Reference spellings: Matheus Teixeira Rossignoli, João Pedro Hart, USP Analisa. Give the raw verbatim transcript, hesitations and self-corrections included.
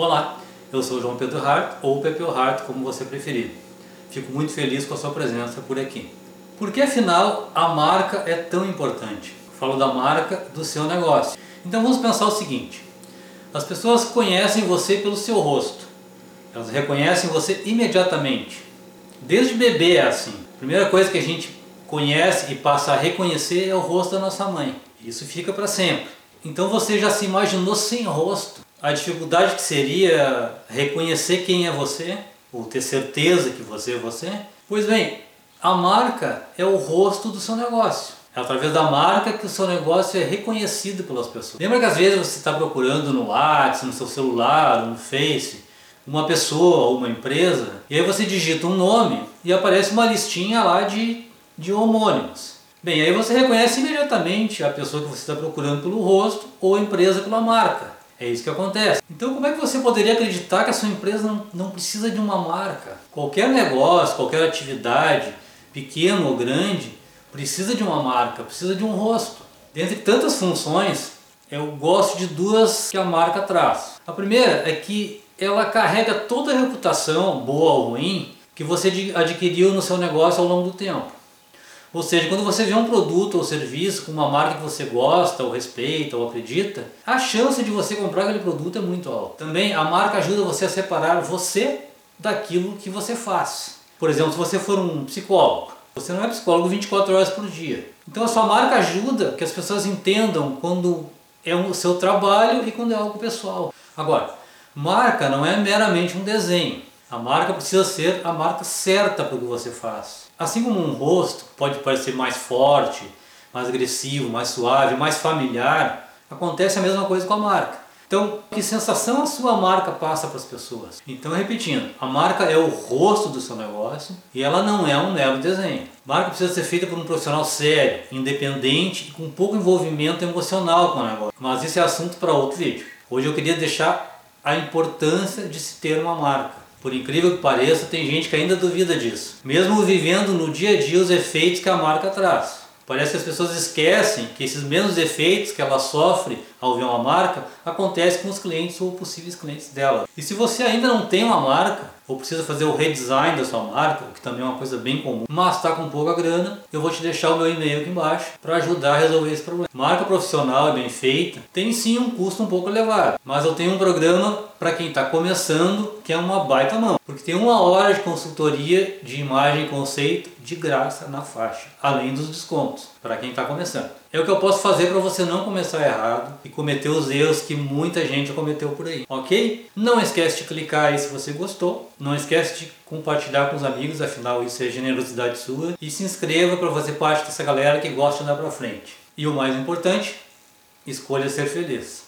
Olá, eu sou o João Pedro Hart, ou Pepe Hart, como você preferir. Fico muito feliz com a sua presença por aqui. Por que, afinal, a marca é tão importante? Eu falo da marca do seu negócio. Então vamos pensar o seguinte: as pessoas conhecem você pelo seu rosto, elas reconhecem você imediatamente. Desde bebê é assim. A primeira coisa que a gente conhece e passa a reconhecer é o rosto da nossa mãe. Isso fica para sempre. Então você já se imaginou sem rosto? A dificuldade que seria reconhecer quem é você, ou ter certeza que você é você? Pois bem, a marca é o rosto do seu negócio. É através da marca que o seu negócio é reconhecido pelas pessoas. Lembra que às vezes você está procurando no WhatsApp, no seu celular, no Face, uma pessoa ou uma empresa, e aí você digita um nome e aparece uma listinha lá de, de homônimos. Bem, aí você reconhece imediatamente a pessoa que você está procurando pelo rosto ou a empresa pela marca. É isso que acontece. Então como é que você poderia acreditar que a sua empresa não, não precisa de uma marca? Qualquer negócio, qualquer atividade, pequeno ou grande, precisa de uma marca, precisa de um rosto. Dentre tantas funções, eu gosto de duas que a marca traz. A primeira é que ela carrega toda a reputação, boa ou ruim, que você adquiriu no seu negócio ao longo do tempo. Ou seja, quando você vê um produto ou serviço com uma marca que você gosta, ou respeita, ou acredita, a chance de você comprar aquele produto é muito alta. Também a marca ajuda você a separar você daquilo que você faz. Por exemplo, se você for um psicólogo, você não é psicólogo vinte e quatro horas por dia. Então a sua marca ajuda que as pessoas entendam quando é o seu trabalho e quando é algo pessoal. Agora, marca não é meramente um desenho. A marca precisa ser a marca certa para o que você faz. Assim como um rosto pode parecer mais forte, mais agressivo, mais suave, mais familiar, acontece a mesma coisa com a marca. Então, que sensação a sua marca passa para as pessoas? Então, repetindo, a marca é o rosto do seu negócio e ela não é um mero desenho. A marca precisa ser feita por um profissional sério, independente e com pouco envolvimento emocional com o negócio. Mas isso é assunto para outro vídeo. Hoje eu queria deixar a importância de se ter uma marca. Por incrível que pareça, tem gente que ainda duvida disso, mesmo vivendo no dia a dia os efeitos que a marca traz. Parece que as pessoas esquecem que esses mesmos efeitos que ela sofre ao ver uma marca acontecem com os clientes ou possíveis clientes dela. E se você ainda não tem uma marca, ou precisa fazer o redesign da sua marca, que também é uma coisa bem comum, mas está com pouca grana, eu vou te deixar o meu e-mail aqui embaixo para ajudar a resolver esse problema. Marca profissional é bem feita, tem sim um custo um pouco elevado, mas eu tenho um programa para quem está começando que é uma baita mão, porque tem uma hora de consultoria de imagem e conceito de graça na faixa, além dos descontos para quem está começando. É o que eu posso fazer para você não começar errado e cometer os erros que muita gente cometeu por aí, ok? Não esquece de clicar aí se você gostou, não esquece de compartilhar com os amigos, afinal isso é generosidade sua, e se inscreva para fazer parte dessa galera que gosta de andar para frente. E o mais importante, escolha ser feliz.